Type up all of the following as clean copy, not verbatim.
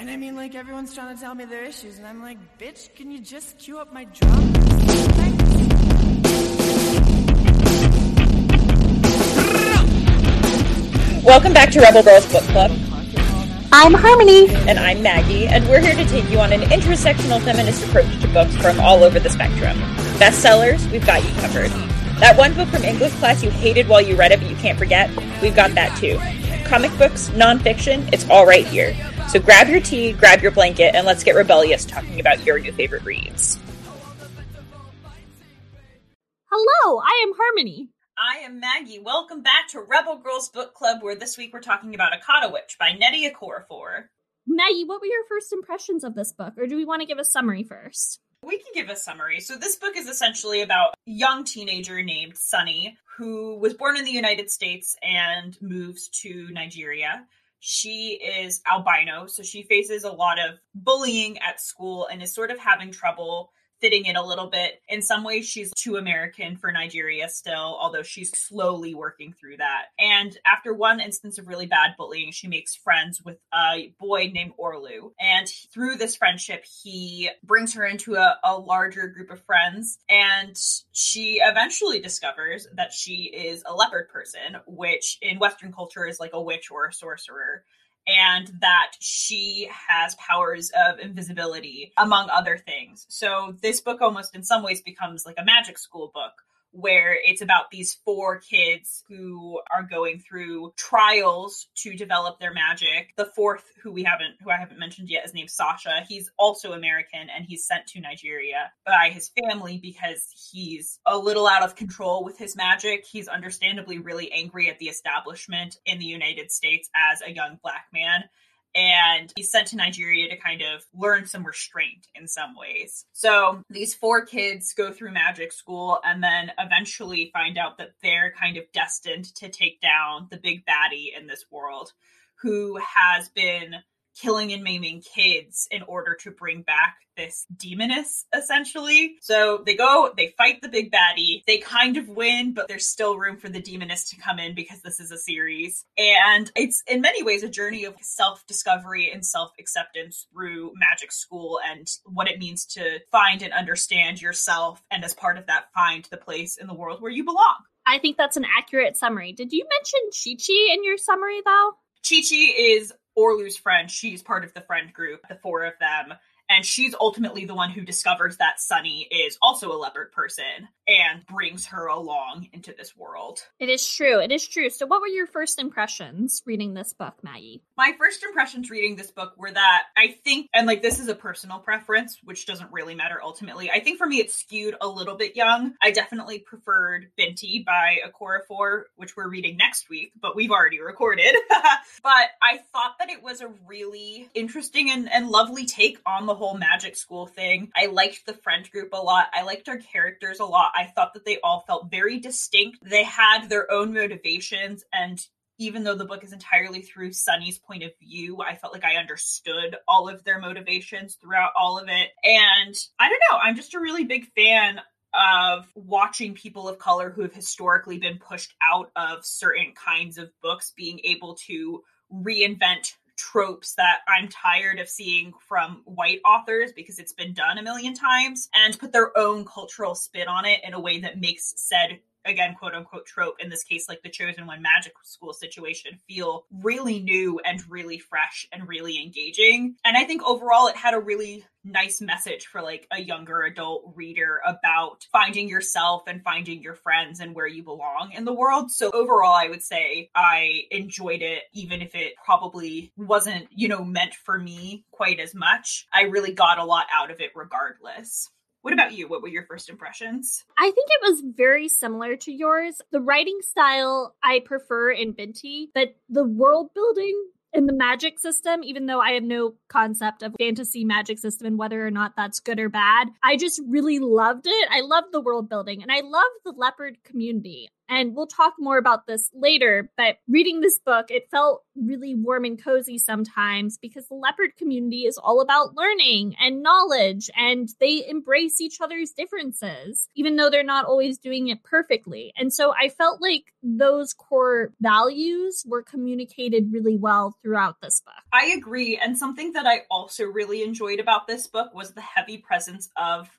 And I mean, like, everyone's trying to tell me their issues, and I'm like, bitch, can you just cue up my drum? Welcome back to Rebel Girls Book Club. I'm Harmony. And I'm Maggie, and we're here to take you on an intersectional feminist approach to books from all over the spectrum. Bestsellers, we've got you covered. That one book from English class you hated while you read it but you can't forget, we've got that too. Comic books, nonfiction, it's all right here. So grab your tea, grab your blanket, and let's get rebellious talking about your new favorite reads. Hello, I am Harmony. I am Maggie. Welcome back to Rebel Girls Book Club, where this week we're talking about Akata Witch by Nnedi Okorafor. Maggie, what were your first impressions of this book, or do we want to give a summary first? We can give a summary. So this book is essentially about a young teenager named Sunny, who was born in the United States and moves to Nigeria. She is albino, so she faces a lot of bullying at school and is sort of having trouble fitting in a little bit. In some ways, she's too American for Nigeria still, although she's slowly working through that. And after one instance of really bad bullying, she makes friends with a boy named Orlu. And through this friendship, he brings her into a larger group of friends. And she eventually discovers that she is a leopard person, which in Western culture is like a witch or a sorcerer. And that she has powers of invisibility, among other things. So this book almost in some ways becomes like a magic school book, where it's about these four kids who are going through trials to develop their magic. The fourth, who I haven't mentioned yet, is named Sasha. He's also American, and he's sent to Nigeria by his family because he's a little out of control with his magic. He's understandably really angry at the establishment in the United States as a young Black man. And he's sent to Nigeria to kind of learn some restraint in some ways. So these four kids go through magic school and then eventually find out that they're kind of destined to take down the big baddie in this world, who has been killing and maiming kids in order to bring back this demoness, essentially. So they go, they fight the big baddie, they kind of win, but there's still room for the demoness to come in because this is a series. And it's in many ways a journey of self-discovery and self-acceptance through magic school and what it means to find and understand yourself, and as part of that, find the place in the world where you belong. I think that's an accurate summary. Did you mention Chi-Chi in your summary, though? Chi-Chi is Orlu's friend. She's part of the friend group, the four of them. And she's ultimately the one who discovers that Sunny is also a leopard person and brings her along into this world. It is true. It is true. So what were your first impressions reading this book, Maggie? My first impressions reading this book were that I think, and like this is a personal preference, which doesn't really matter ultimately. I think for me, it skewed a little bit young. I definitely preferred Binti by Okorafor, which we're reading next week, but we've already recorded. But I thought that it was a really interesting and lovely take on the whole magic school thing. I liked the friend group a lot. I liked our characters a lot. I thought that they all felt very distinct. They had their own motivations, and even though the book is entirely through Sunny's point of view, I felt like I understood all of their motivations throughout all of it. And I don't know, I'm just a really big fan of watching people of color who have historically been pushed out of certain kinds of books being able to reinvent tropes that I'm tired of seeing from white authors because it's been done a million times, and put their own cultural spin on it in a way that makes said, again, quote unquote trope, in this case, like the Chosen One magic school situation, feel really new and really fresh and really engaging. And I think overall it had a really nice message for like a younger adult reader about finding yourself and finding your friends and where you belong in the world. So overall, I would say I enjoyed it, even if it probably wasn't, you know, meant for me quite as much. I really got a lot out of it regardless. What about you? What were your first impressions? I think it was very similar to yours. The writing style I prefer in Binti, but the world building and the magic system, even though I have no concept of fantasy magic system and whether or not that's good or bad, I just really loved it. I loved the world building, and I loved the leopard community. And we'll talk more about this later, but reading this book, it felt really warm and cozy sometimes because the leopard community is all about learning and knowledge, and they embrace each other's differences, even though they're not always doing it perfectly. And so I felt like those core values were communicated really well throughout this book. I agree. And something that I also really enjoyed about this book was the heavy presence of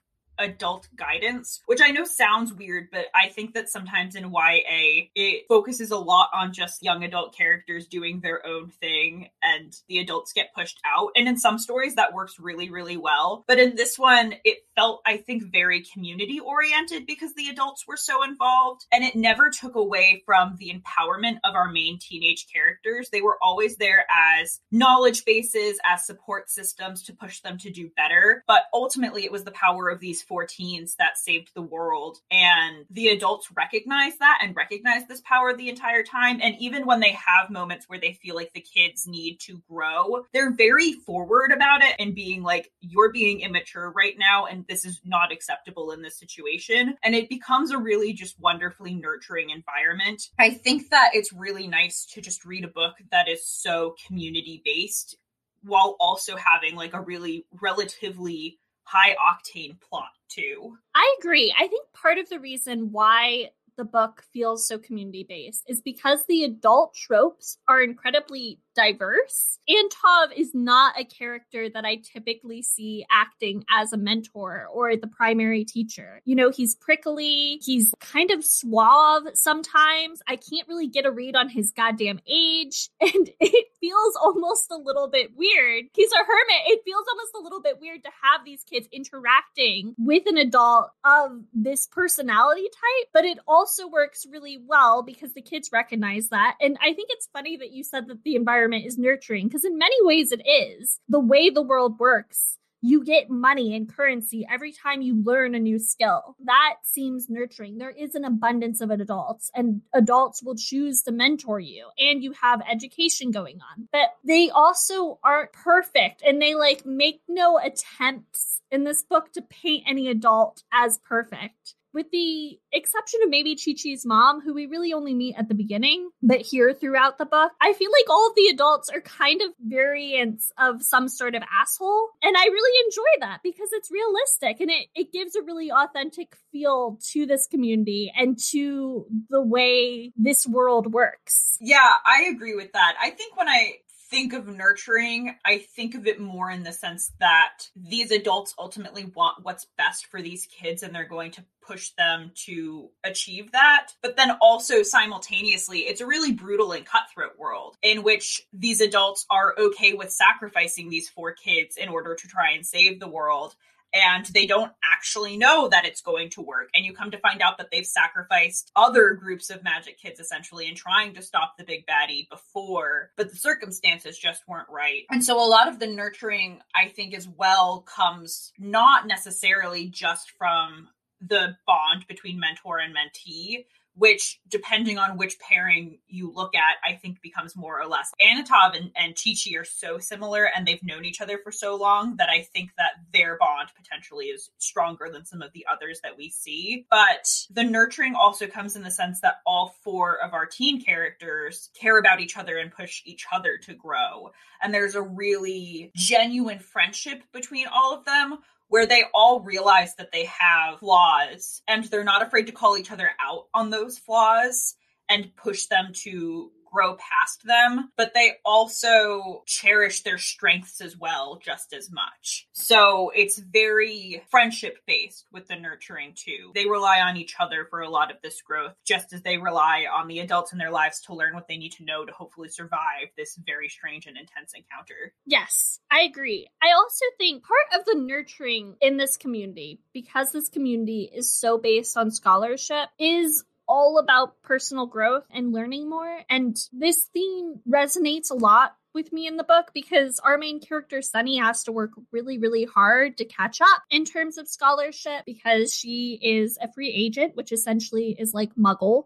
adult guidance, which I know sounds weird, but I think that sometimes in YA, it focuses a lot on just young adult characters doing their own thing and the adults get pushed out. And in some stories that works really, really well. But in this one, it felt, I think, very community oriented because the adults were so involved, and it never took away from the empowerment of our main teenage characters. They were always there as knowledge bases, as support systems to push them to do better. But ultimately, it was the power of these 14s that saved the world, and the adults recognize that and recognize this power the entire time. And even when they have moments where they feel like the kids need to grow, they're very forward about it and being like, you're being immature right now and this is not acceptable in this situation. And it becomes a really just wonderfully nurturing environment. I think that it's really nice to just read a book that is so community based while also having like a really relatively high octane plot too. I agree. I think part of the reason why the book feels so community-based is because the adult tropes are incredibly diverse. Anatov is not a character that I typically see acting as a mentor or the primary teacher. You know, he's prickly, he's kind of suave sometimes. I can't really get a read on his goddamn age, and it feels almost a little bit weird. He's a hermit. It feels almost a little bit weird to have these kids interacting with an adult of this personality type, but it also works really well because the kids recognize that. And I think it's funny that you said that the environment is nurturing, because in many ways it is. The way the world works, you get money and currency every time you learn a new skill. That seems nurturing. There is an abundance of adults, and adults will choose to mentor you, and you have education going on. But they also aren't perfect, and they like make no attempts in this book to paint any adult as perfect. With the exception of maybe Chi-Chi's mom, who we really only meet at the beginning, but here throughout the book, I feel like all of the adults are kind of variants of some sort of asshole. And I really enjoy that because it's realistic and it gives a really authentic feel to this community and to the way this world works. Yeah, I agree with that. I think when I think of nurturing, I think of it more in the sense that these adults ultimately want what's best for these kids and they're going to push them to achieve that. But then also simultaneously, it's a really brutal and cutthroat world in which these adults are okay with sacrificing these 4 kids in order to try and save the world. And they don't actually know that it's going to work. And you come to find out that they've sacrificed other groups of magic kids, essentially, in trying to stop the big baddie before, but the circumstances just weren't right. And so a lot of the nurturing, I think, as well, comes not necessarily just from the bond between mentor and mentee, which, depending on which pairing you look at, I think becomes more or less. Anatov and Chi-Chi are so similar, and they've known each other for so long that I think that their bond potentially is stronger than some of the others that we see. But the nurturing also comes in the sense that all 4 of our teen characters care about each other and push each other to grow. And there's a really genuine friendship between all of them, where they all realize that they have flaws and they're not afraid to call each other out on those flaws and push them to grow past them, but they also cherish their strengths as well, just as much. So it's very friendship-based with the nurturing too. They rely on each other for a lot of this growth, just as they rely on the adults in their lives to learn what they need to know to hopefully survive this very strange and intense encounter. Yes, I agree. I also think part of the nurturing in this community, because this community is so based on scholarship, is all about personal growth and learning more. And this theme resonates a lot with me in the book because our main character, Sunny, has to work really, really hard to catch up in terms of scholarship because she is a free agent, which essentially is like Muggle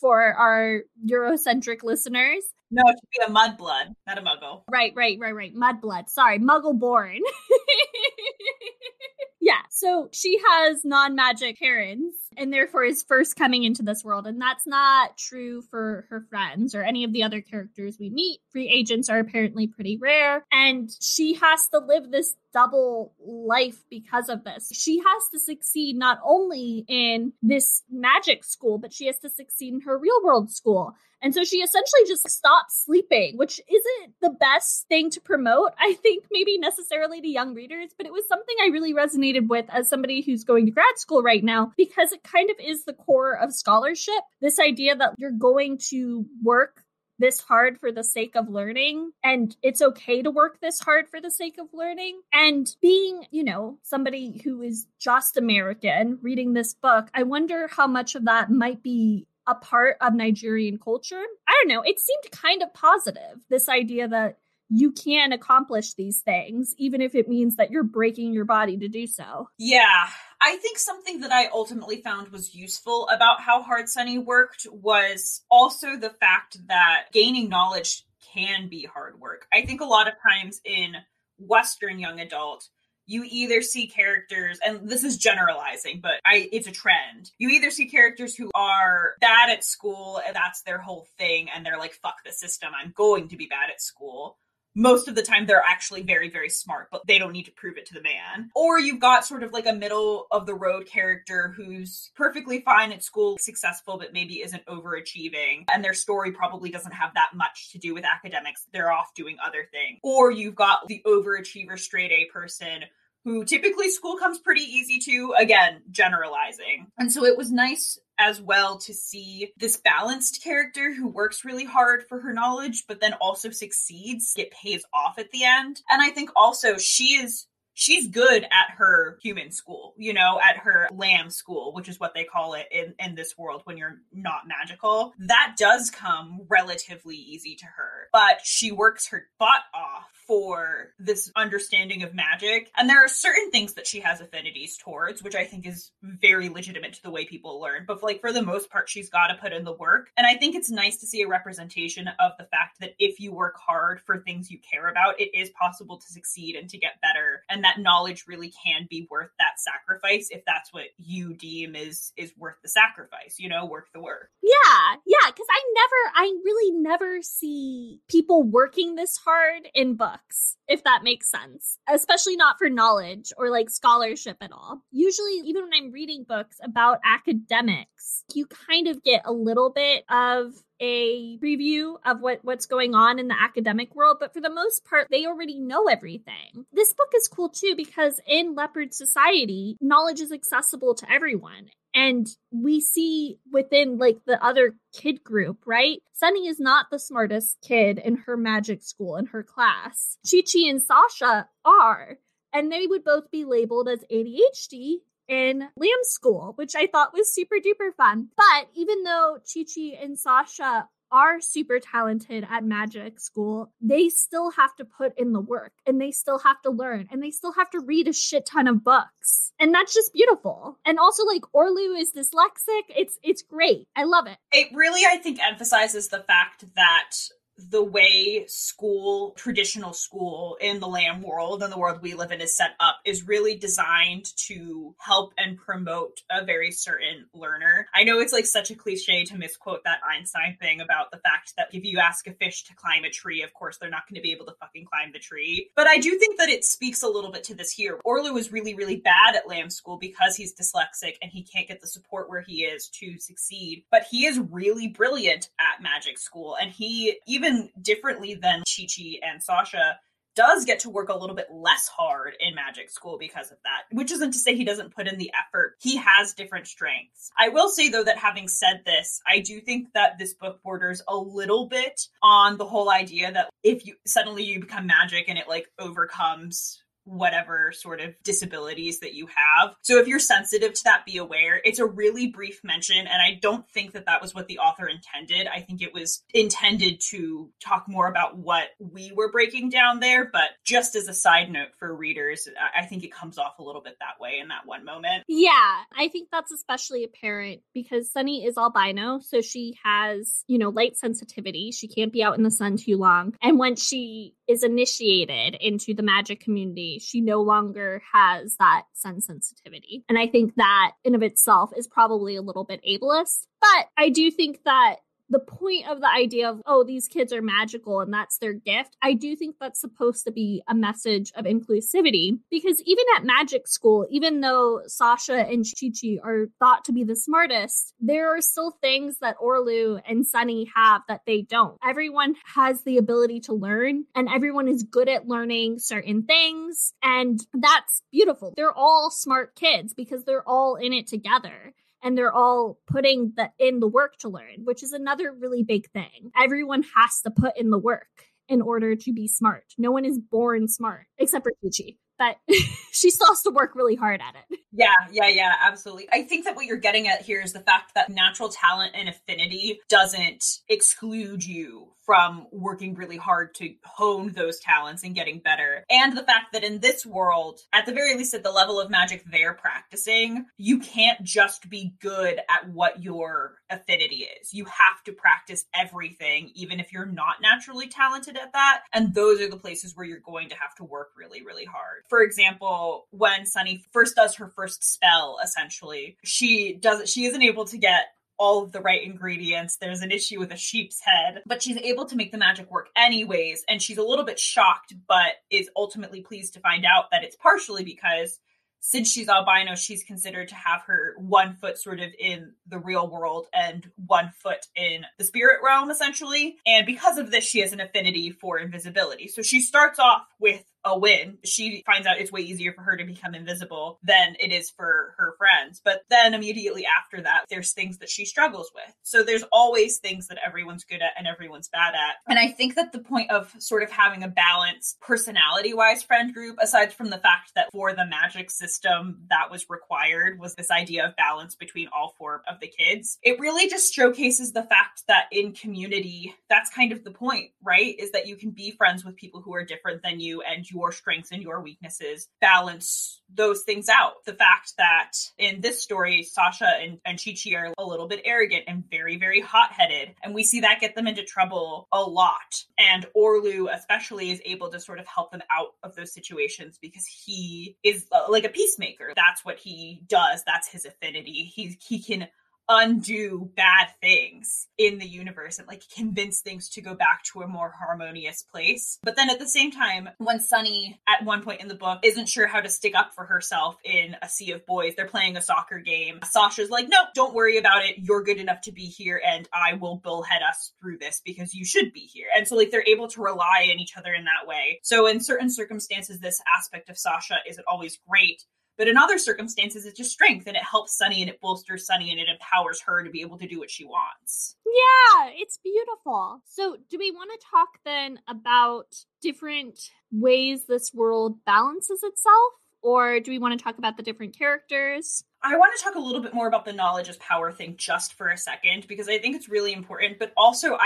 for our Eurocentric listeners. No, it should be a mudblood, not a Muggle. Right. Mudblood. Sorry, Muggle born. Yeah, so she has non-magic parents and therefore is first coming into this world. And that's not true for her friends or any of the other characters we meet. Free agents are apparently pretty rare. And she has to live this double life because of this. She has to succeed not only in this magic school, but she has to succeed in her real world school. And so she essentially just stops sleeping, which isn't the best thing to promote, I think, maybe necessarily to young readers, but it was something I really resonated with as somebody who's going to grad school right now, because it kind of is the core of scholarship. This idea that you're going to work this hard for the sake of learning, and it's okay to work this hard for the sake of learning. And being, you know, somebody who is just American reading this book, I wonder how much of that might be a part of Nigerian culture. I don't know. It seemed kind of positive, this idea that you can accomplish these things, even if it means that you're breaking your body to do so. Yeah. I think something that I ultimately found was useful about how hard Sunny worked was also the fact that gaining knowledge can be hard work. I think a lot of times in Western young adult, you either see characters, and this is generalizing, but it's a trend. You either see characters who are bad at school, and that's their whole thing, and they're like, fuck the system, I'm going to be bad at school. Most of the time, they're actually very, very smart, but they don't need to prove it to the man. Or you've got sort of like a middle of the road character who's perfectly fine at school, successful, but maybe isn't overachieving. And their story probably doesn't have that much to do with academics. They're off doing other things. Or you've got the overachiever straight A person who typically school comes pretty easy to, again, generalizing. And so it was nice as well to see this balanced character who works really hard for her knowledge, but then also succeeds, it pays off at the end. And I think also she's good at her human school, you know, at her lamb school, which is what they call it in this world when you're not magical. That does come relatively easy to her, but she works her butt off for this understanding of magic. And there are certain things that she has affinities towards, which I think is very legitimate to the way people learn. But like for the most part, she's got to put in the work. And I think it's nice to see a representation of the fact that if you work hard for things you care about, it is possible to succeed and to get better. And that knowledge really can be worth that sacrifice if that's what you deem is worth the sacrifice, you know, worth the work. Yeah, because I really never see people working this hard in books, if that makes sense, especially not for knowledge or like scholarship at all. Usually, even when I'm reading books about academics, you kind of get a little bit of a preview of what's going on in the academic world, but for the most part, they already know everything. This book is cool too, because in Leopard Society, knowledge is accessible to everyone. And we see within like the other kid group, right? Sunny is not the smartest kid in her magic school, in her class. Chi-Chi and Sasha are, and they would both be labeled as ADHD in lamb school, which I thought was super duper fun. But even though Chi-Chi and Sasha are super talented at magic school, they still have to put in the work, and they still have to learn, and they still have to read a shit ton of books. And that's just beautiful. And also, like, Orlu is dyslexic. It's great. I love it. It really, I think, emphasizes the fact that the way school, traditional school in the lamb world and the world we live in is set up is really designed to help and promote a very certain learner. I know it's like such a cliche to misquote that Einstein thing about the fact that if you ask a fish to climb a tree, of course, they're not going to be able to fucking climb the tree. But I do think that it speaks a little bit to this here. Orlu is really, really bad at lamb school because he's dyslexic and he can't get the support where he is to succeed. But he is really brilliant at magic school. And he, even differently than Chi-Chi and Sasha, does get to work a little bit less hard in magic school because of that, which isn't to say he doesn't put in the effort. He has different strengths. I will say, though, that having said this, I do think that this book borders a little bit on the whole idea that if you suddenly you become magic and it like overcomes whatever sort of disabilities that you have. So if you're sensitive to that, be aware. It's a really brief mention, and I don't think that that was what the author intended. I think it was intended to talk more about what we were breaking down there, but just as a side note for readers, I think it comes off a little bit that way in that one moment. Yeah, I think that's especially apparent because Sunny is albino, so she has, you know, light sensitivity. She can't be out in the sun too long. And when she is initiated into the magic community, memory, she no longer has that sense sensitivity. And I think that in of itself is probably a little bit ableist. But I do think that the point of the idea of, oh, these kids are magical and that's their gift, I do think that's supposed to be a message of inclusivity. Because even at magic school, even though Sasha and Chi-Chi are thought to be the smartest, there are still things that Orlu and Sunny have that they don't. Everyone has the ability to learn, and everyone is good at learning certain things. And that's beautiful. They're all smart kids because they're all in it together. And they're all putting in the work to learn, which is another really big thing. Everyone has to put in the work in order to be smart. No one is born smart, except for Tichy. But she still has to work really hard at it. Yeah, absolutely. I think that what you're getting at here is the fact that natural talent and affinity doesn't exclude you from working really hard to hone those talents and getting better. And the fact that in this world, at the very least at the level of magic they're practicing, you can't just be good at what your affinity is. You have to practice everything, even if you're not naturally talented at that. And those are the places where you're going to have to work really, really hard. For example, when Sunny first does her first spell, essentially, she isn't able to get all of the right ingredients. There's an issue with a sheep's head, but she's able to make the magic work anyways. And she's a little bit shocked, but is ultimately pleased to find out that it's partially because since she's albino, she's considered to have her one foot sort of in the real world and one foot in the spirit realm, essentially. And because of this, she has an affinity for invisibility. So she starts off with a win. She finds out it's way easier for her to become invisible than it is for her friends. But then immediately after that, there's things that she struggles with. So there's always things that everyone's good at and everyone's bad at. And I think that the point of sort of having a balanced personality-wise friend group, aside from the fact that for the magic system that was required was this idea of balance between all four of the kids, it really just showcases the fact that in community, that's kind of the point, right? Is that you can be friends with people who are different than you and your strengths and your weaknesses, balance those things out. The fact that in this story, Sasha and Chi-Chi are a little bit arrogant and very, very hot-headed. And we see that get them into trouble a lot. And Orlu especially is able to sort of help them out of those situations because he is like a peacemaker. That's what he does. That's his affinity. He can undo bad things in the universe and like convince things to go back to a more harmonious place. But then at the same time, when Sunny at one point in the book isn't sure how to stick up for herself in a sea of boys, they're playing a soccer game. Sasha's like, no, don't worry about it. You're good enough to be here and I will bullhead us through this because you should be here. And so like they're able to rely on each other in that way. So in certain circumstances, this aspect of Sasha isn't always great. But in other circumstances, it's just strength and it helps Sunny and it bolsters Sunny and it empowers her to be able to do what she wants. Yeah, it's beautiful. So do we want to talk then about different ways this world balances itself? Or do we want to talk about the different characters? I want to talk a little bit more about the knowledge is power thing just for a second, because I think it's really important, but also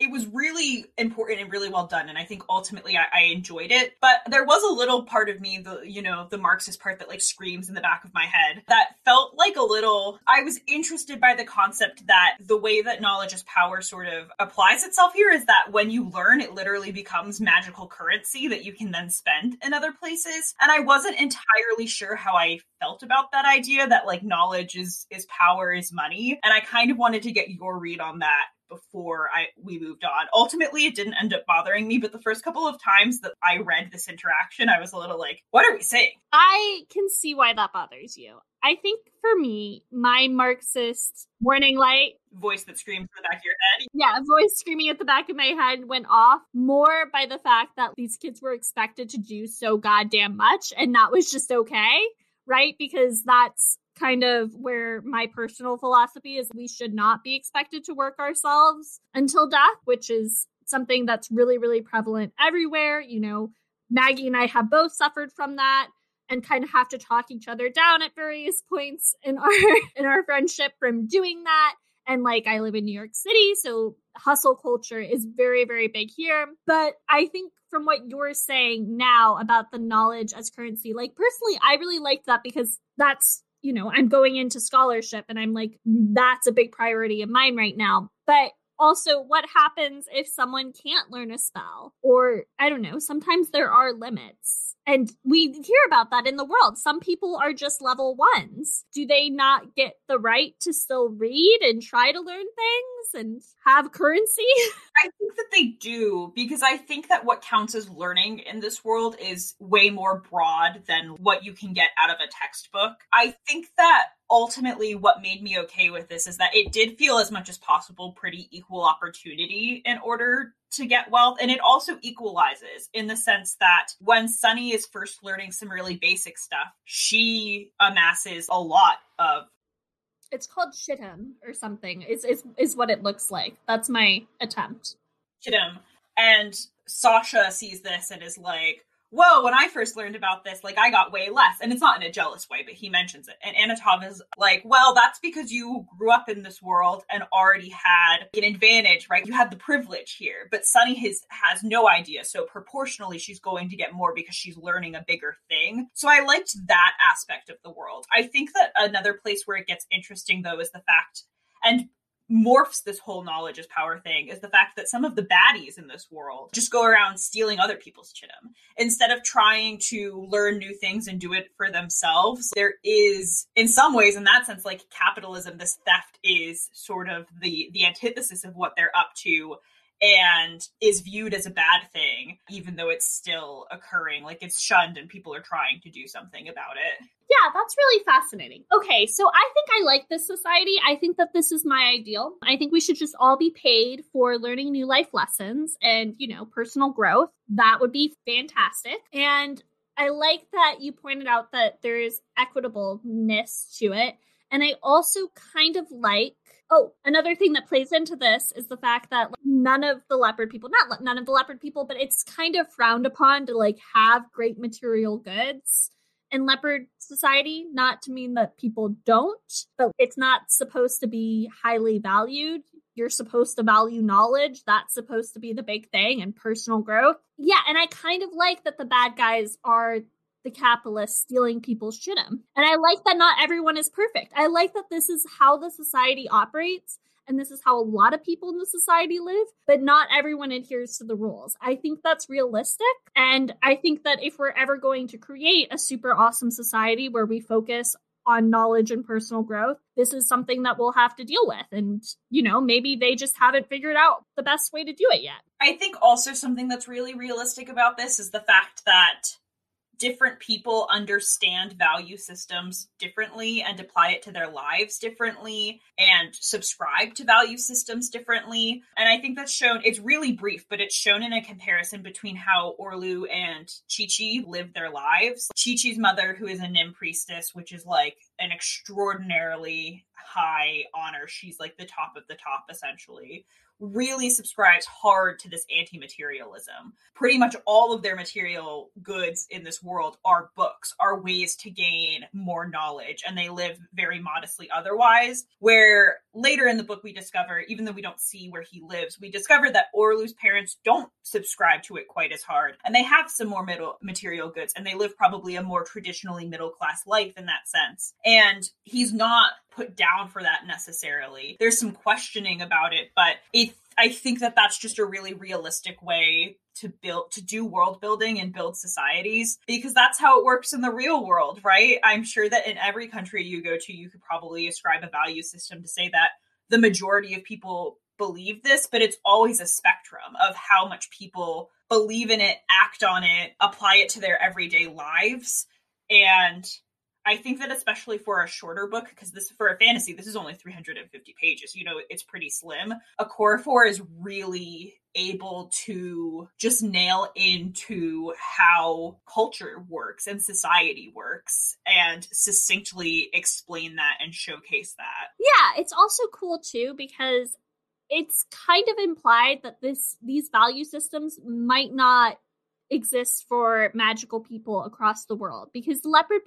it was really important and really well done. And I think ultimately I enjoyed it, but there was a little part of me, the Marxist part that like screams in the back of my head that felt like I was interested by the concept that the way that knowledge is power sort of applies itself here is that when you learn, it literally becomes magical currency that you can then spend in other places. And I wasn't entirely sure how I felt about that idea. That like knowledge is power is money. And I kind of wanted to get your read on that before we moved on. Ultimately, it didn't end up bothering me, but the first couple of times that I read this interaction, I was a little like, what are we saying? I can see why that bothers you. I think for me, my Marxist warning light voice that screams in the back of your head. Yeah, a voice screaming at the back of my head went off more by the fact that these kids were expected to do so goddamn much and that was just okay. Right? Because that's kind of where my personal philosophy is. We should not be expected to work ourselves until death, which is something that's really, really prevalent everywhere. You know, Maggie and I have both suffered from that and kind of have to talk each other down at various points in our friendship from doing that. And like, I live in New York City, so hustle culture is very, very big here. But I think from what you're saying now about the knowledge as currency, like personally, I really liked that because that's, I'm going into scholarship and I'm like, that's a big priority of mine right now. But Also, what happens if someone can't learn a spell? Or, I don't know, sometimes there are limits. And we hear about that in the world. Some people are just level ones. Do they not get the right to still read and try to learn things and have currency? I think that they do, because I think that what counts as learning in this world is way more broad than what you can get out of a textbook. I think that ultimately what made me okay with this is that it did feel as much as possible pretty equal opportunity in order to get wealth. And it also equalizes in the sense that when Sunny is first learning some really basic stuff, she amasses a lot of... It's called shittim or something is what it looks like. That's my attempt. Shittim. And Sasha sees this and is like, whoa, when I first learned about this, like, I got way less. And it's not in a jealous way, but he mentions it. And Anatov is like, well, that's because you grew up in this world and already had an advantage, right? You had the privilege here. But Sunny has no idea. So proportionally, she's going to get more because she's learning a bigger thing. So I liked that aspect of the world. I think that another place where it gets interesting, though, is the fact, and morphs this whole knowledge is power thing, is the fact that some of the baddies in this world just go around stealing other people's chittim. Instead of trying to learn new things and do it for themselves, there is, in some ways, in that sense, like capitalism, this theft is sort of the antithesis of what they're up to and is viewed as a bad thing, even though it's still occurring. Like, it's shunned and people are trying to do something about it. Yeah, that's really fascinating. Okay, so I think I like this society. I think that this is my ideal. I think we should just all be paid for learning new life lessons and, you know, personal growth. That would be fantastic. And I like that you pointed out that there is equitableness to it. And I also kind of like, oh, another thing that plays into this is the fact that none of the leopard people, but it's kind of frowned upon to like have great material goods in leopard society. Not to mean that people don't, but it's not supposed to be highly valued. You're supposed to value knowledge. That's supposed to be the big thing, and personal growth. Yeah, and I kind of like that the bad guys are the capitalists stealing people's shittim. And I like that not everyone is perfect. I like that this is how the society operates, and this is how a lot of people in the society live, but not everyone adheres to the rules. I think that's realistic. And I think that if we're ever going to create a super awesome society where we focus on knowledge and personal growth, this is something that we'll have to deal with. And, you know, maybe they just haven't figured out the best way to do it yet. I think also something that's really realistic about this is the fact that different people understand value systems differently and apply it to their lives differently and subscribe to value systems differently. And I think that's shown, it's really brief, but it's shown in a comparison between how Orlu and Chi-Chi live their lives. Chi-Chi's mother, who is a Nim priestess, which is like an extraordinarily high honor. She's like the top of the top, essentially. Really subscribes hard to this anti-materialism. Pretty much all of their material goods in this world are books, are ways to gain more knowledge, and they live very modestly otherwise. Where later in the book we discover, even though we don't see where he lives, we discover that Orlu's parents don't subscribe to it quite as hard, and they have some more material goods, and they live probably a more traditionally middle-class life in that sense. And he's not put down for that necessarily. There's some questioning about it, but I think that that's just a really realistic way to do world building and build societies, because that's how it works in the real world, right? I'm sure that in every country you go to, you could probably ascribe a value system to say that the majority of people believe this, but it's always a spectrum of how much people believe in it, act on it, apply it to their everyday lives. And I think that especially for a shorter book, because for a fantasy, this is only 350 pages. You know, it's pretty slim. Okorafor is really able to just nail into how culture works and society works and succinctly explain that and showcase that. Yeah, it's also cool, too, because it's kind of implied that these value systems might not exists for magical people across the world, because leopard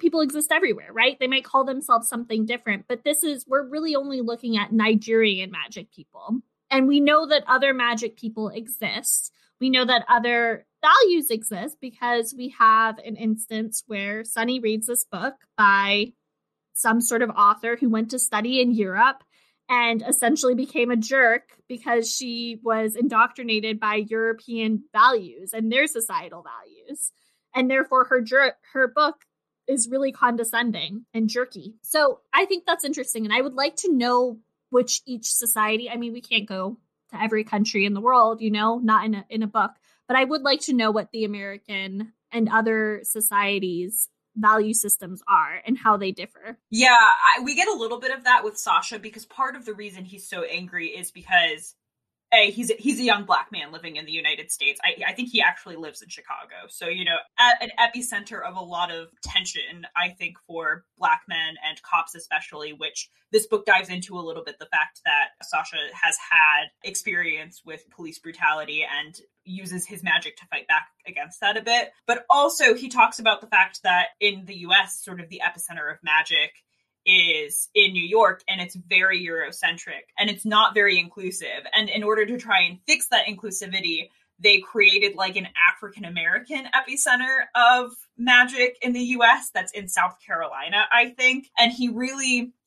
people exist everywhere, right? They might call themselves something different, but we're really only looking at Nigerian magic people. And we know that other magic people exist. We know that other values exist because we have an instance where Sunny reads this book by some sort of author who went to study in Europe and essentially became a jerk because she was indoctrinated by European values and their societal values. And therefore her book is really condescending and jerky. So I think that's interesting. And I would like to know which each society, I mean, we can't go to every country in the world, you know, not in a book, but I would like to know what the American and other societies' value systems are and how they differ. Yeah, we get a little bit of that with Sasha, because part of the reason he's so angry is because he's a young Black man living in the United States. I think he actually lives in Chicago. So, you know, at an epicenter of a lot of tension, I think, for Black men and cops especially, which this book dives into a little bit, the fact that Sasha has had experience with police brutality and uses his magic to fight back against that a bit. But also he talks about the fact that in the US, sort of the epicenter of magic is in New York, and it's very Eurocentric and it's not very inclusive. And in order to try and fix that inclusivity, they created like an African-American epicenter of magic in the US that's in South Carolina, I think. And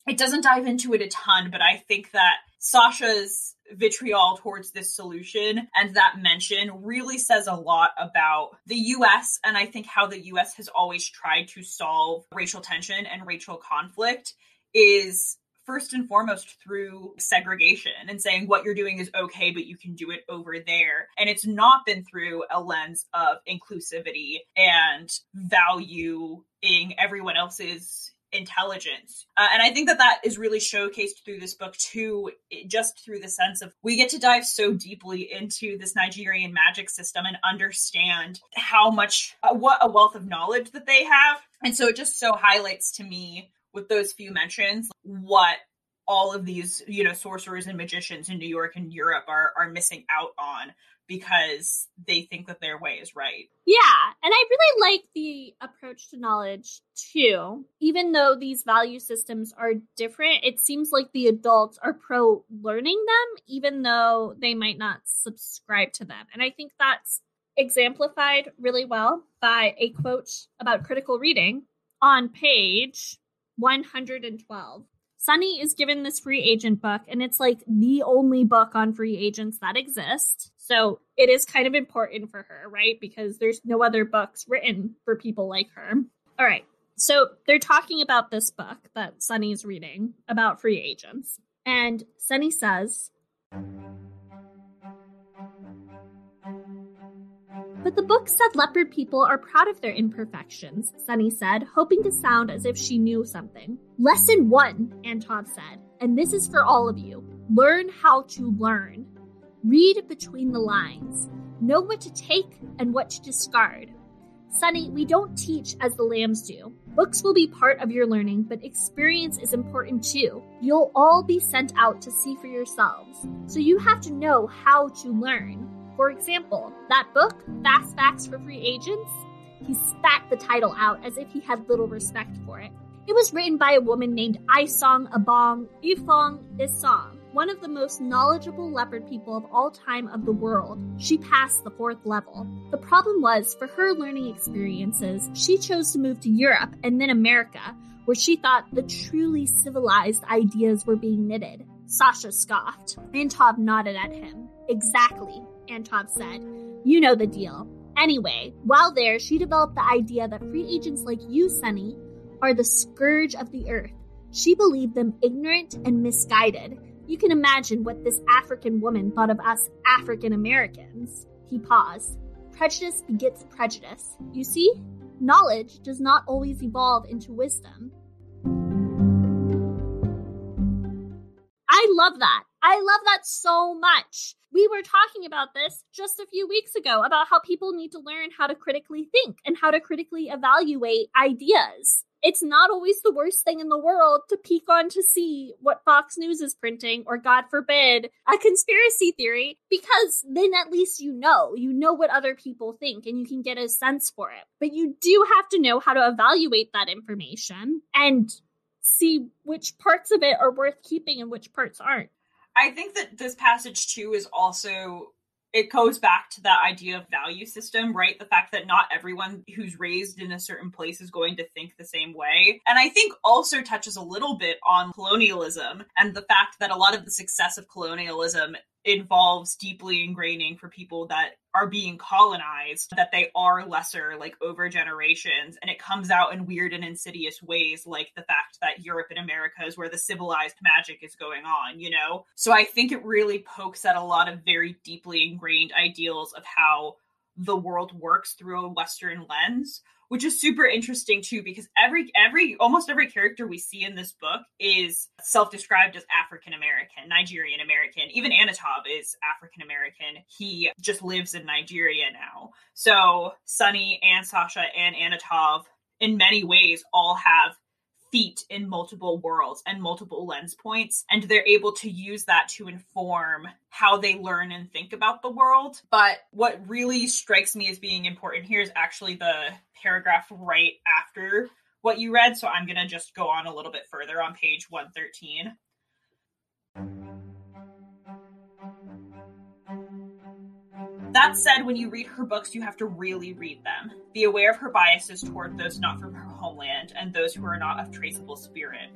it doesn't dive into it a ton, but I think that Sasha's vitriol towards this solution and that mention really says a lot about the US, and I think how the US has always tried to solve racial tension and racial conflict is first and foremost through segregation and saying what you're doing is okay, but you can do it over there. And it's not been through a lens of inclusivity and valuing everyone else's intelligence. And I think that is really showcased through this book too, just through the sense of we get to dive so deeply into this Nigerian magic system and understand how much, what a wealth of knowledge that they have. And so it just so highlights to me with those few mentions, what all of these, you know, sorcerers and magicians in New York and Europe are missing out on because they think that their way is right. Yeah, and I really like the approach to knowledge too. Even though these value systems are different, it seems like the adults are pro-learning them, even though they might not subscribe to them. And I think that's exemplified really well by a quote about critical reading on page 112. Sunny is given this free agent book, and it's like the only book on free agents that exists. So it is kind of important for her, right? Because there's no other books written for people like her. All right. So they're talking about this book that Sunny's reading about free agents. And Sunny says, "But the book said leopard people are proud of their imperfections," Sunny said, hoping to sound as if she knew something. "Lesson one," Anatov said, "and this is for all of you. Learn how to learn. Read between the lines. Know what to take and what to discard. Sunny, we don't teach as the lambs do. Books will be part of your learning, but experience is important too. You'll all be sent out to see for yourselves, so you have to know how to learn. For example, that book, Fast Facts for Free Agents," he spat the title out as if he had little respect for it. "It was written by a woman named Isong Abong Ifong Isong, one of the most knowledgeable leopard people of all time of the world. She passed the fourth level. The problem was, for her learning experiences, she chose to move to Europe and then America, where she thought the truly civilized ideas were being knitted." Sasha scoffed. Anatov nodded at him. "Exactly," Anatov said. "You know the deal. Anyway, while there, she developed the idea that free agents like you, Sunny, are the scourge of the earth. She believed them ignorant and misguided. You can imagine what this African woman thought of us African Americans." He paused. "Prejudice begets prejudice. You see, knowledge does not always evolve into wisdom." I love that. I love that so much. We were talking about this just a few weeks ago about how people need to learn how to critically think and how to critically evaluate ideas. It's not always the worst thing in the world to peek on to see what Fox News is printing or, God forbid, a conspiracy theory, because then at least you know what other people think and you can get a sense for it. But you do have to know how to evaluate that information and see which parts of it are worth keeping and which parts aren't. I think that this passage, too, is also it goes back to that idea of value system, right? The fact that not everyone who's raised in a certain place is going to think the same way. And I think also touches a little bit on colonialism and the fact that a lot of the success of colonialism involves deeply ingraining for people that are being colonized, that they are lesser, like over generations. And it comes out in weird and insidious ways, like the fact that Europe and America is where the civilized magic is going on, you know? So I think it really pokes at a lot of very deeply ingrained ideals of how the world works through a Western lens, which is super interesting too, because almost every character we see in this book is self-described as African-American, Nigerian-American. Even Anatov is African-American. He just lives in Nigeria now. So Sunny and Sasha and Anatov, in many ways, all have feet in multiple worlds and multiple lens points, and they're able to use that to inform how they learn and think about the world. But what really strikes me as being important here is actually the paragraph right after what you read, so I'm gonna just go on a little bit further on page 113. That said, when you read her books, you have to really read them. Be aware of her biases toward those not from her homeland and those who are not of traceable spirit.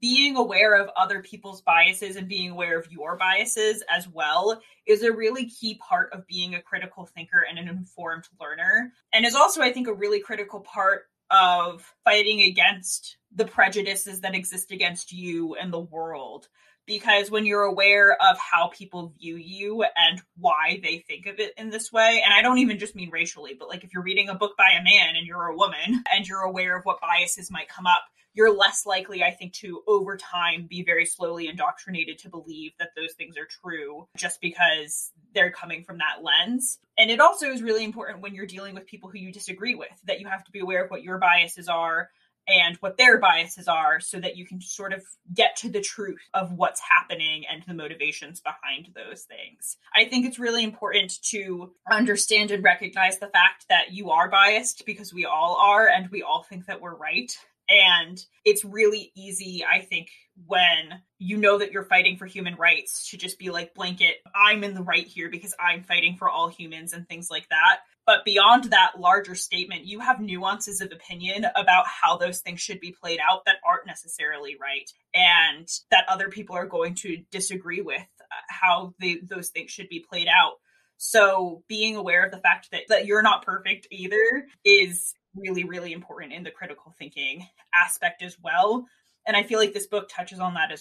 Being aware of other people's biases and being aware of your biases as well is a really key part of being a critical thinker and an informed learner. And is also, I think, a really critical part of fighting against the prejudices that exist against you and the world. Because when you're aware of how people view you and why they think of it in this way, and I don't even just mean racially, but like if you're reading a book by a man and you're a woman and you're aware of what biases might come up, you're less likely, I think, to over time be very slowly indoctrinated to believe that those things are true just because they're coming from that lens. And it also is really important when you're dealing with people who you disagree with, that you have to be aware of what your biases are and what their biases are so that you can sort of get to the truth of what's happening and the motivations behind those things. I think it's really important to understand and recognize the fact that you are biased because we all are and we all think that we're right. And it's really easy, I think, when you know that you're fighting for human rights to just be like blanket, I'm in the right here because I'm fighting for all humans and things like that. But beyond that larger statement, you have nuances of opinion about how those things should be played out that aren't necessarily right and that other people are going to disagree with how those things should be played out. So being aware of the fact that you're not perfect either is really, really important in the critical thinking aspect as well. And I feel like this book touches on that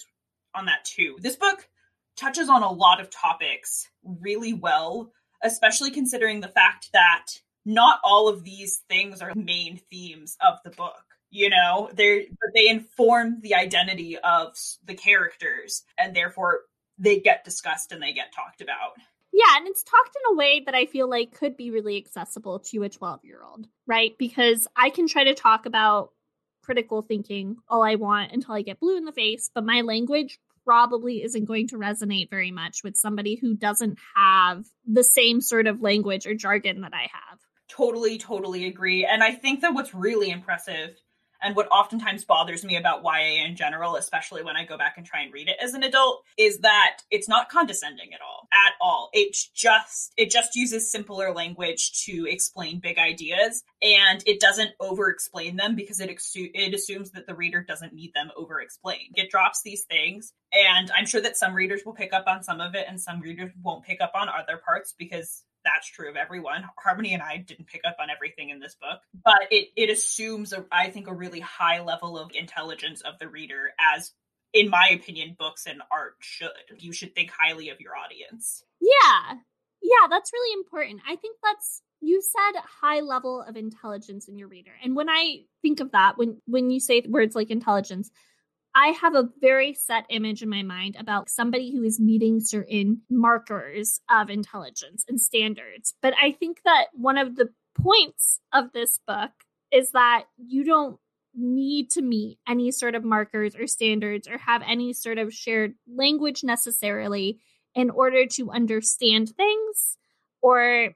too. This book touches on a lot of topics really well, especially considering the fact that not all of these things are main themes of the book. You know, they inform the identity of the characters, and therefore they get discussed and they get talked about. Yeah, and it's talked in a way that I feel like could be really accessible to a 12-year-old, right? Because I can try to talk about critical thinking all I want until I get blue in the face, but my language probably isn't going to resonate very much with somebody who doesn't have the same sort of language or jargon that I have. Totally, totally agree. And I think that what's really impressive and what oftentimes bothers me about YA in general, especially when I go back and try and read it as an adult, is that it's not condescending at all. At all. It just uses simpler language to explain big ideas, and it doesn't over-explain them because it assumes that the reader doesn't need them over-explained. It drops these things, and I'm sure that some readers will pick up on some of it and some readers won't pick up on other parts because that's true of everyone. Harmony and I didn't pick up on everything in this book, but it assumes, I think, a really high level of intelligence of the reader, as, in my opinion, books and art should. You should think highly of your audience. Yeah, that's really important. I think you said high level of intelligence in your reader. And when I think of that, when you say words like intelligence, I have a very set image in my mind about somebody who is meeting certain markers of intelligence and standards. But I think that one of the points of this book is that you don't need to meet any sort of markers or standards or have any sort of shared language necessarily in order to understand things or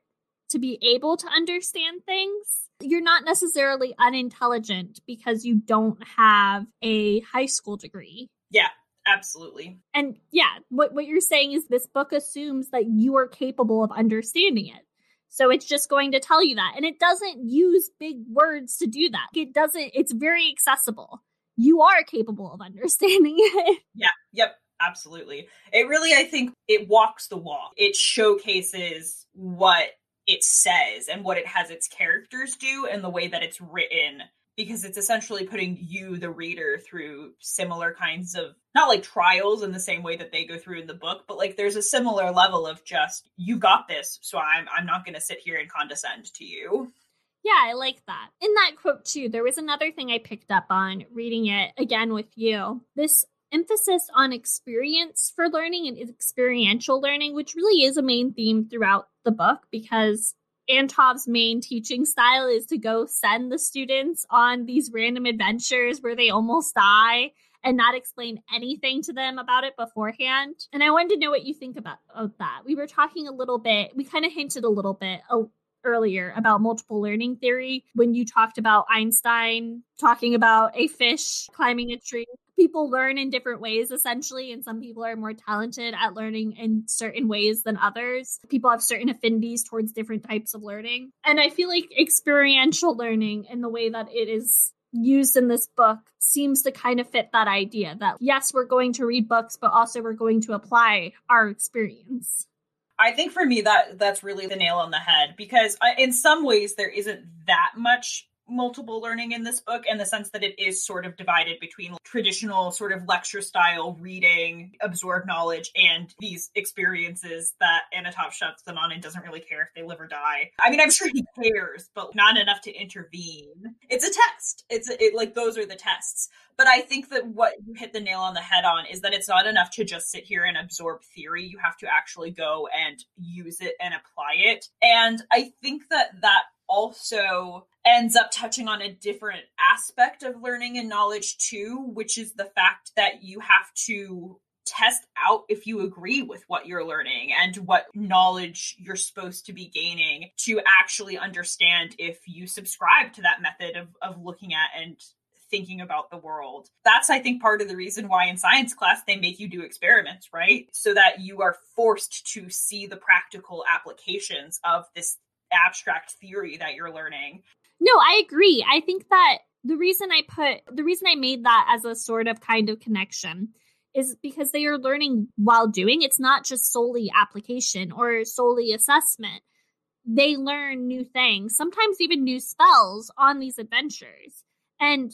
to be able to understand things. You're not necessarily unintelligent because you don't have a high school degree. Yeah, Absolutely. And yeah, what you're saying is this book assumes that you are capable of understanding it. So it's just going to tell you that. And it doesn't use big words to do that. It's very accessible. You are capable of understanding it. Yeah. Yep. Absolutely. It really, I think it walks the walk. It showcases what it says and what it has its characters do and the way that it's written, because it's essentially putting you, the reader, through similar kinds of, not like trials in the same way that they go through in the book, but like there's a similar level of just, you got this, so I'm not going to sit here and condescend to you. Yeah, I like that. In that quote too, there was another thing I picked up on reading it again with you. This emphasis on experience for learning and experiential learning, which really is a main theme throughout the book, because Anatov's main teaching style is to go send the students on these random adventures where they almost die and not explain anything to them about it beforehand. And I wanted to know what you think about that. We were talking a little bit, we kind of hinted a little bit earlier about multiple learning theory when you talked about Einstein talking about a fish climbing a tree. People learn in different ways, essentially, and some people are more talented at learning in certain ways than others. People have certain affinities towards different types of learning. And I feel like experiential learning and the way that it is used in this book seems to kind of fit that idea that, yes, we're going to read books, but also we're going to apply our experience. I think for me, that's really the nail on the head, because in some ways there isn't that much multiple learning in this book, in the sense that it is sort of divided between traditional sort of lecture style reading, absorb knowledge, and these experiences that Anatov shuts them on and doesn't really care if they live or die. I mean, I'm sure he cares, but not enough to intervene. It's a test. Those are the tests. But I think that what you hit the nail on the head on is that it's not enough to just sit here and absorb theory. You have to actually go and use it and apply it. And I think that also ends up touching on a different aspect of learning and knowledge too, which is the fact that you have to test out if you agree with what you're learning and what knowledge you're supposed to be gaining to actually understand if you subscribe to that method of looking at and thinking about the world. That's, I think, part of the reason why in science class they make you do experiments, right? So that you are forced to see the practical applications of this abstract theory that you're learning. No, I agree. I think that the reason I made that as a sort of kind of connection is because they are learning while doing. It's not just solely application or solely assessment. They learn new things, sometimes even new spells on these adventures. And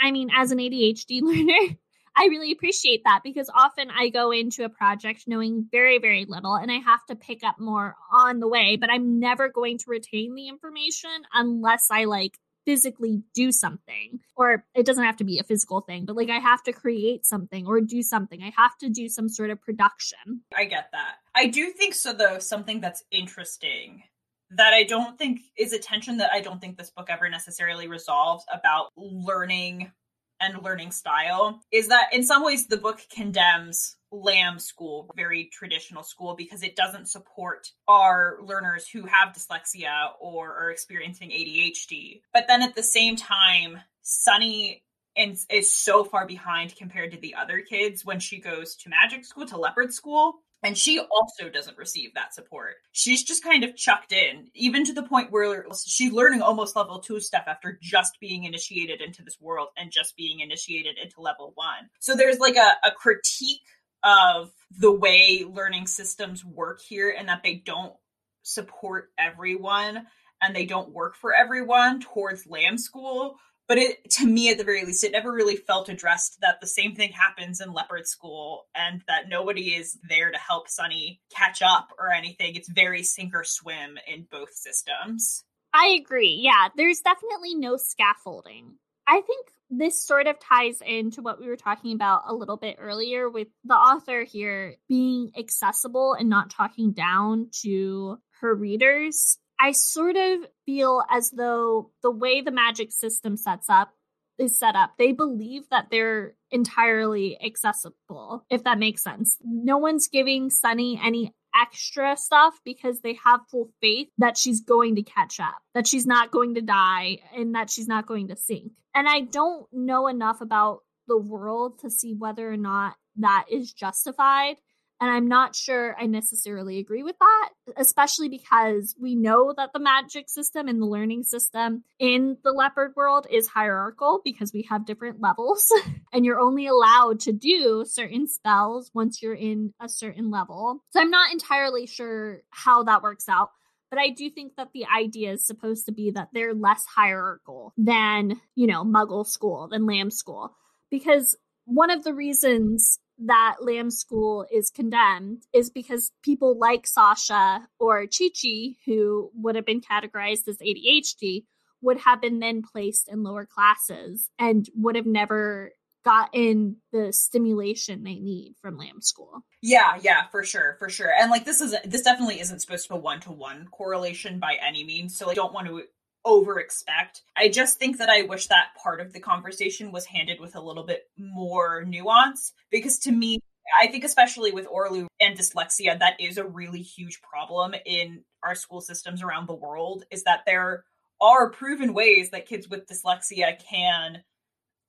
I mean, as an ADHD learner, I really appreciate that, because often I go into a project knowing very, very little and I have to pick up more on the way, but I'm never going to retain the information unless I physically do something. Or it doesn't have to be a physical thing, but I have to create something or do something. I have to do some sort of production. I get that. I do think so, though, something that's interesting that I don't think is a tension that I don't think this book ever necessarily resolves about learning and learning style is that in some ways the book condemns Lamb school, very traditional school, because it doesn't support our learners who have dyslexia or are experiencing ADHD. But then at the same time, Sunny is so far behind compared to the other kids when she goes to magic school, to leopard school. And she also doesn't receive that support. She's just kind of chucked in, even to the point where she's learning almost level 2 stuff after just being initiated into this world and just being initiated into level 1. So there's a critique of the way learning systems work here, and that they don't support everyone and they don't work for everyone towards Lamb school. But it, to me, at the very least, it never really felt addressed that the same thing happens in leopard school and that nobody is there to help Sunny catch up or anything. It's very sink or swim in both systems. I agree. Yeah, there's definitely no scaffolding. I think this sort of ties into what we were talking about a little bit earlier with the author here being accessible and not talking down to her readers. I sort of feel as though the way the magic system is set up, they believe that they're entirely accessible, if that makes sense. No one's giving Sunny any extra stuff because they have full faith that she's going to catch up, that she's not going to die, and that she's not going to sink. And I don't know enough about the world to see whether or not that is justified. And I'm not sure I necessarily agree with that, especially because we know that the magic system and the learning system in the leopard world is hierarchical because we have different levels and you're only allowed to do certain spells once you're in a certain level. So I'm not entirely sure how that works out. But I do think that the idea is supposed to be that they're less hierarchical than, you know, Muggle school, than Lamb school, because one of the reasons that Lamb school is condemned is because people like Sasha or Chi-Chi, who would have been categorized as ADHD, would have been then placed in lower classes and would have never gotten the stimulation they need from Lamb school. Yeah, for sure. And like this definitely isn't supposed to be a one-to-one correlation by any means. So I don't want to overexpect. I just think that I wish that part of the conversation was handled with a little bit more nuance, because to me, I think especially with Orlu and dyslexia, that is a really huge problem in our school systems around the world, is that there are proven ways that kids with dyslexia can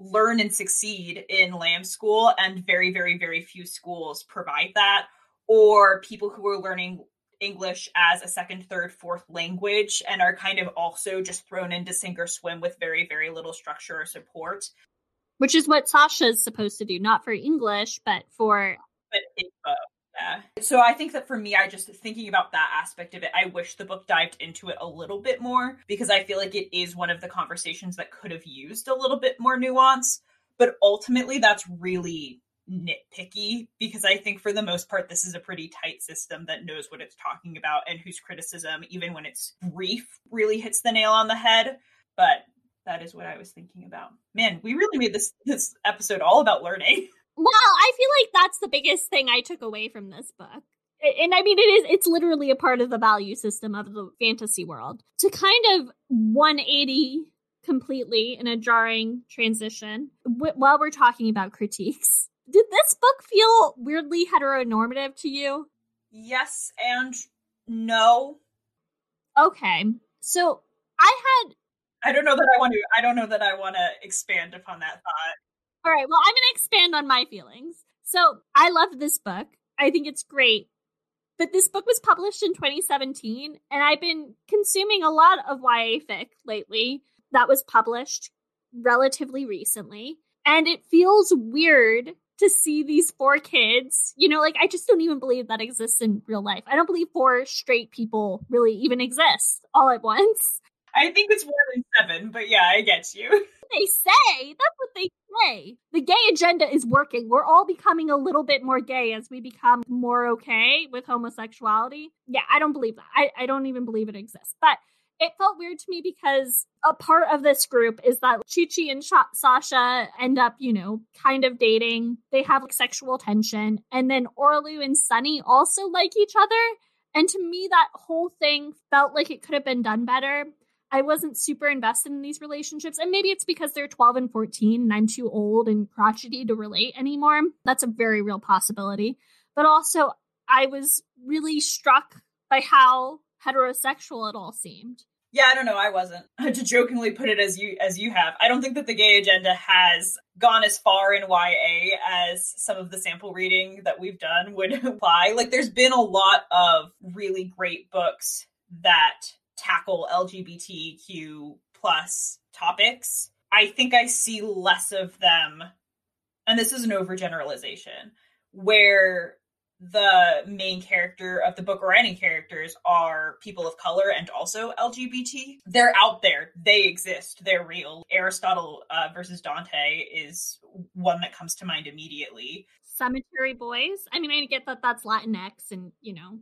learn and succeed in Lamb school, and very, very, very few schools provide that. Or people who are learning English as a second, third, fourth language and are kind of also just thrown into sink or swim with very, very little structure or support. Which is what Sasha is supposed to do, not for English, but for... But info, yeah. So I think that for me, I just thinking about that aspect of it, I wish the book dived into it a little bit more, because I feel like it is one of the conversations that could have used a little bit more nuance. But ultimately, that's really nitpicky, because I think for the most part this is a pretty tight system that knows what it's talking about and whose criticism, even when it's brief, really hits the nail on the head. But that is what I was thinking about. Man, we really made this episode all about learning. Well, I feel like that's the biggest thing I took away from this book. And I mean, it's literally a part of the value system of the fantasy world. To kind of 180 completely in a jarring transition while we're talking about critiques, did this book feel weirdly heteronormative to you? Yes and no. Okay. So I don't know that I want to expand upon that thought. All right. Well, I'm going to expand on my feelings. So I loved this book. I think it's great. But this book was published in 2017, and I've been consuming a lot of YA fic lately that was published relatively recently. And it feels weird to see these four kids, you know, like, I just don't even believe that exists in real life. I don't believe four straight people really even exist all at once. I think it's more than seven, but yeah, I get you. They say, that's what they say. The gay agenda is working. We're all becoming a little bit more gay as we become more okay with homosexuality. Yeah, I don't believe that. I don't even believe it exists. But it felt weird to me because a part of this group is that Chi-Chi and Sasha end up, you know, kind of dating. They have like sexual tension. And then Orlu and Sunny also like each other. And to me, that whole thing felt like it could have been done better. I wasn't super invested in these relationships. And maybe it's because they're 12 and 14 and I'm too old and crotchety to relate anymore. That's a very real possibility. But also, I was really struck by how heterosexual it all seemed. Yeah, I don't know. I wasn't. To jokingly put it as you have, I don't think that the gay agenda has gone as far in YA as some of the sample reading that we've done would imply. Like, there's been a lot of really great books that tackle LGBTQ plus topics. I think I see less of them, and this is an overgeneralization, where the main character of the book or any characters are people of color and also LGBT. They're out there. They exist. They're real. Aristotle versus Dante is one that comes to mind immediately. Cemetery Boys. I mean, I get that that's Latinx and, you know.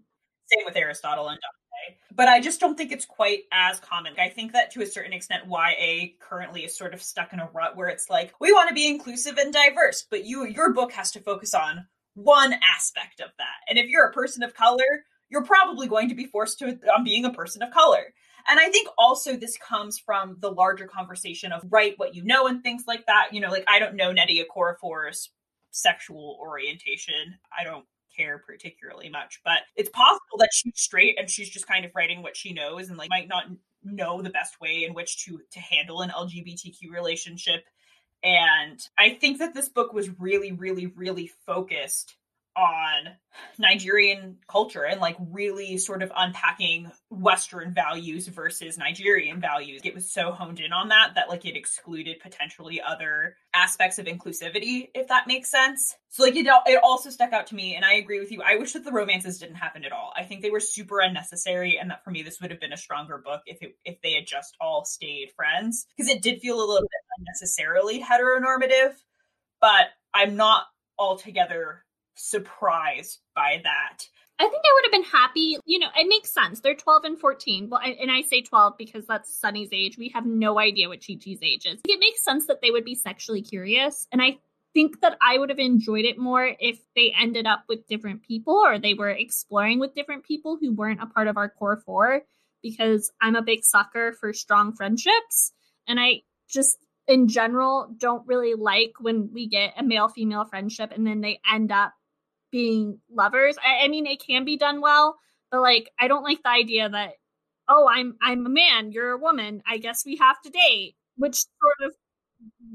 Same with Aristotle and Dante. But I just don't think it's quite as common. I think that to a certain extent, YA currently is sort of stuck in a rut where it's like, we want to be inclusive and diverse, but your book has to focus on one aspect of that. And if you're a person of color, you're probably going to be forced on being a person of color. And I think also this comes from the larger conversation of write what you know and things like that. You know, like, I don't know Nnedi Okorafor's sexual orientation. I don't care particularly much, but it's possible that she's straight and she's just kind of writing what she knows and like might not know the best way in which to handle an LGBTQ relationship And I think that this book was really, really, really focused on Nigerian culture and like really sort of unpacking Western values versus Nigerian values. It was so honed in on that like it excluded potentially other aspects of inclusivity, if that makes sense. So like it also stuck out to me, and I agree with you. I wish that the romances didn't happen at all. I think they were super unnecessary, and that for me this would have been a stronger book if they had just all stayed friends, because it did feel a little bit unnecessarily heteronormative. But I'm not altogether surprised by that. I think I would have been happy. You know, it makes sense. They're 12 and 14. Well, and I say 12 because that's Sunny's age. We have no idea what Chi-Chi's age is. It makes sense that they would be sexually curious. And I think that I would have enjoyed it more if they ended up with different people, or they were exploring with different people who weren't a part of our core four, because I'm a big sucker for strong friendships. And I just, in general, don't really like when we get a male-female friendship and then they end up being lovers. I mean, it can be done well, but like, I don't like the idea that, oh, I'm a man, you're a woman, I guess we have to date, which sort of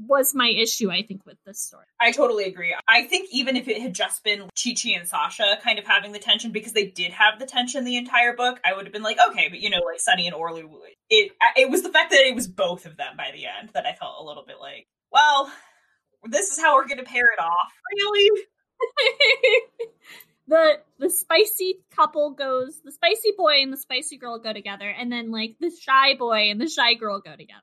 was my issue, I think, with this story. I totally agree. I think even if it had just been Chi-Chi and Sasha kind of having the tension, because they did have the tension the entire book, I would have been like, okay, but you know, like Sunny and Orlu, it was the fact that it was both of them by the end that I felt a little bit like, well, this is how we're going to pair it off, really? The spicy couple goes, the spicy boy and the spicy girl go together, and then like the shy boy and the shy girl go together.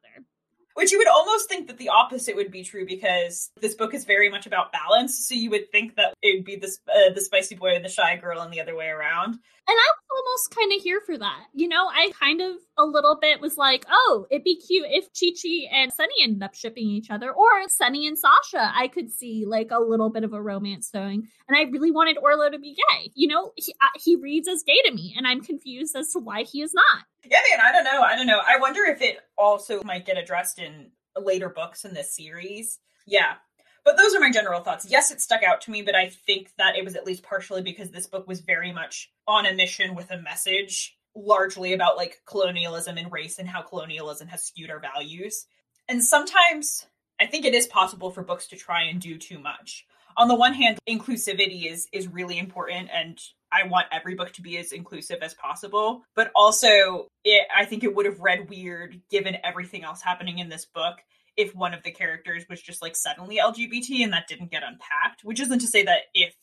Which you would almost think that the opposite would be true, because this book is very much about balance. So you would think that it would be the spicy boy and the shy girl and the other way around. And I was almost kind of here for that. You know, I kind of a little bit was like, oh, it'd be cute if Chi-Chi and Sunny ended up shipping each other, or Sunny and Sasha. I could see like a little bit of a romance going. And I really wanted Orlu to be gay. You know, he reads as gay to me, and I'm confused as to why he is not. Yeah, man, I don't know. I wonder if it also might get addressed in later books in this series. Yeah. But those are my general thoughts. Yes, it stuck out to me, but I think that it was at least partially because this book was very much on a mission with a message, largely about like colonialism and race and how colonialism has skewed our values. And sometimes I think it is possible for books to try and do too much. On the one hand, inclusivity is really important, and I want every book to be as inclusive as possible. But also, I think it would have read weird, given everything else happening in this book, if one of the characters was just like suddenly LGBT and that didn't get unpacked. Which isn't to say that if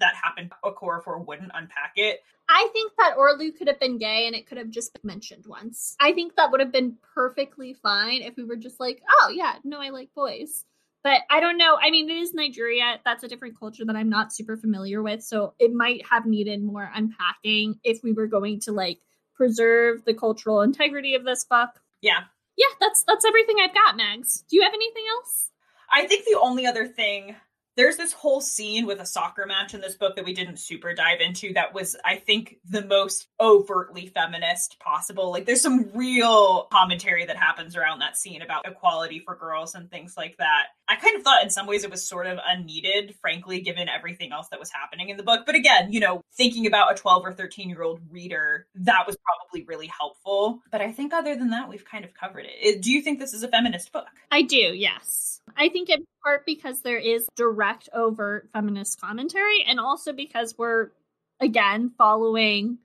that happened, Okorafor wouldn't unpack it. I think that Orlu could have been gay and it could have just been mentioned once. I think that would have been perfectly fine if we were just like, oh yeah, no, I like boys. But I don't know. I mean, it is Nigeria. That's a different culture that I'm not super familiar with. So it might have needed more unpacking if we were going to like preserve the cultural integrity of this book. Yeah. Yeah, that's everything I've got, Mags. Do you have anything else? I think the only other thing, there's this whole scene with a soccer match in this book that we didn't super dive into that was, I think, the most overtly feminist possible. Like, there's some real commentary that happens around that scene about equality for girls and things like that. I kind of thought in some ways it was sort of unneeded, frankly, given everything else that was happening in the book. But again, you know, thinking about a 12 or 13-year-old reader, that was probably really helpful. But I think other than that, we've kind of covered it. Do you think this is a feminist book? I do, yes. I think in part because there is direct, overt feminist commentary, and also because we're, again, following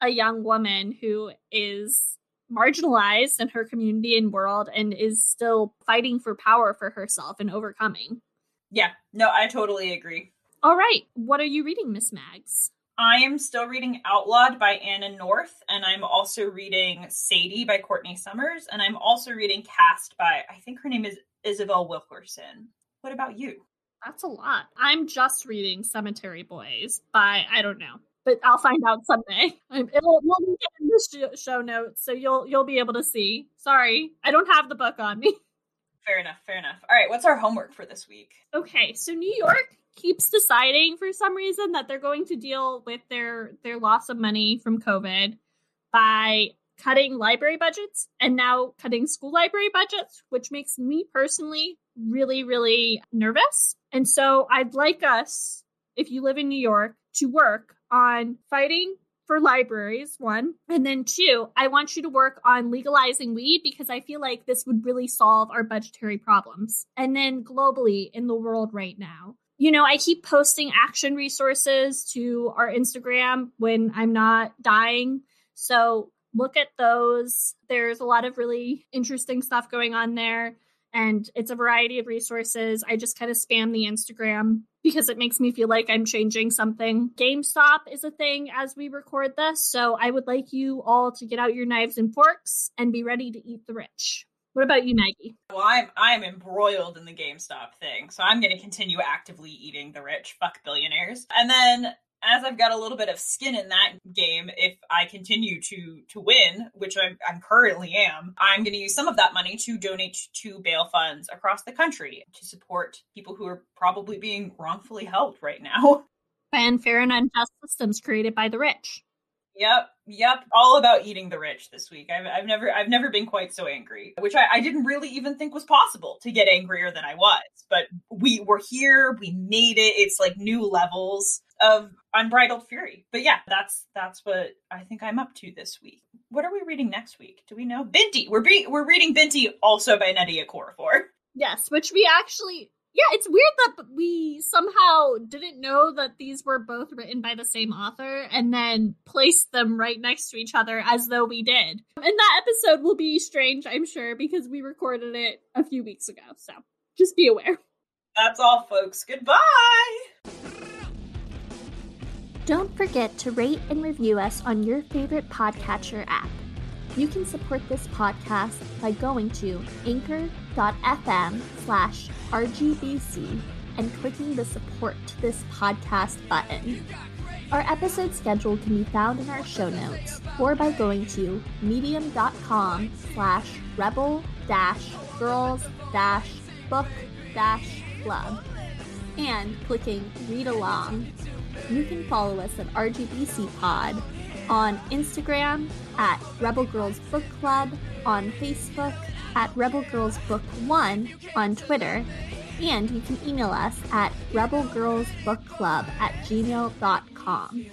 a young woman who is marginalized in her community and world and is still fighting for power for herself and overcoming. Yeah, no, I totally agree. All right. What are you reading, Miss Mags? I am still reading Outlawed by Anna North, and I'm also reading Sadie by Courtney Summers, and I'm also reading Cast by, I think her name is Isabel Wilkerson. What about you? That's a lot. I'm just reading Cemetery Boys by, I don't know, but I'll find out someday. We'll link it in the show notes, so you'll be able to see. Sorry, I don't have the book on me. Fair enough. All right, what's our homework for this week? Okay, so New York keeps deciding for some reason that they're going to deal with their loss of money from COVID by cutting library budgets and now cutting school library budgets, which makes me personally really, really nervous. And so I'd like us, if you live in New York, to work on fighting for libraries, one. And then two, I want you to work on legalizing weed because I feel like this would really solve our budgetary problems. And then globally in the world right now. You know, I keep posting action resources to our Instagram when I'm not dying. So look at those. There's a lot of really interesting stuff going on there. And it's a variety of resources. I just kind of spam the Instagram because it makes me feel like I'm changing something. GameStop is a thing as we record this. So I would like you all to get out your knives and forks and be ready to eat the rich. What about you, Maggie? Well, I'm embroiled in the GameStop thing. So I'm going to continue actively eating the rich. Fuck billionaires. And then as I've got a little bit of skin in that game, if I continue to win, which I'm currently am, I'm going to use some of that money to donate to bail funds across the country to support people who are probably being wrongfully held right now. By unfair and unjust systems created by the rich. Yep. All about eating the rich this week. I've never been quite so angry, which I didn't really even think was possible to get angrier than I was. But we were here. We made it. It's like new levels of unbridled fury. But yeah, that's what I think I'm up to this week. What are we reading next week? Do we know? Binti. We're reading Binti, also by Nnedi Okorafor. Yes, which we actually... Yeah, it's weird that we somehow didn't know that these were both written by the same author and then placed them right next to each other as though we did. And that episode will be strange, I'm sure, because we recorded it a few weeks ago. So just be aware. That's all, folks. Goodbye! Don't forget to rate and review us on your favorite podcatcher app. You can support this podcast by going to anchor.fm/RGBC and clicking the support to this podcast button. Our episode schedule can be found in our show notes or by going to medium.com/rebel-girls-book-club and clicking read along. You can follow us at RGBC Pod on Instagram at Rebel Girls Book Club, on Facebook at Rebel Girls Book 1, on Twitter, and you can email us at rebelgirlsbookclub@gmail.com.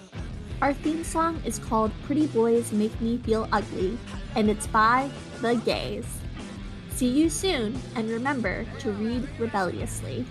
Our theme song is called Pretty Boys Make Me Feel Ugly, and it's by The Gays. See you soon, and remember to read rebelliously.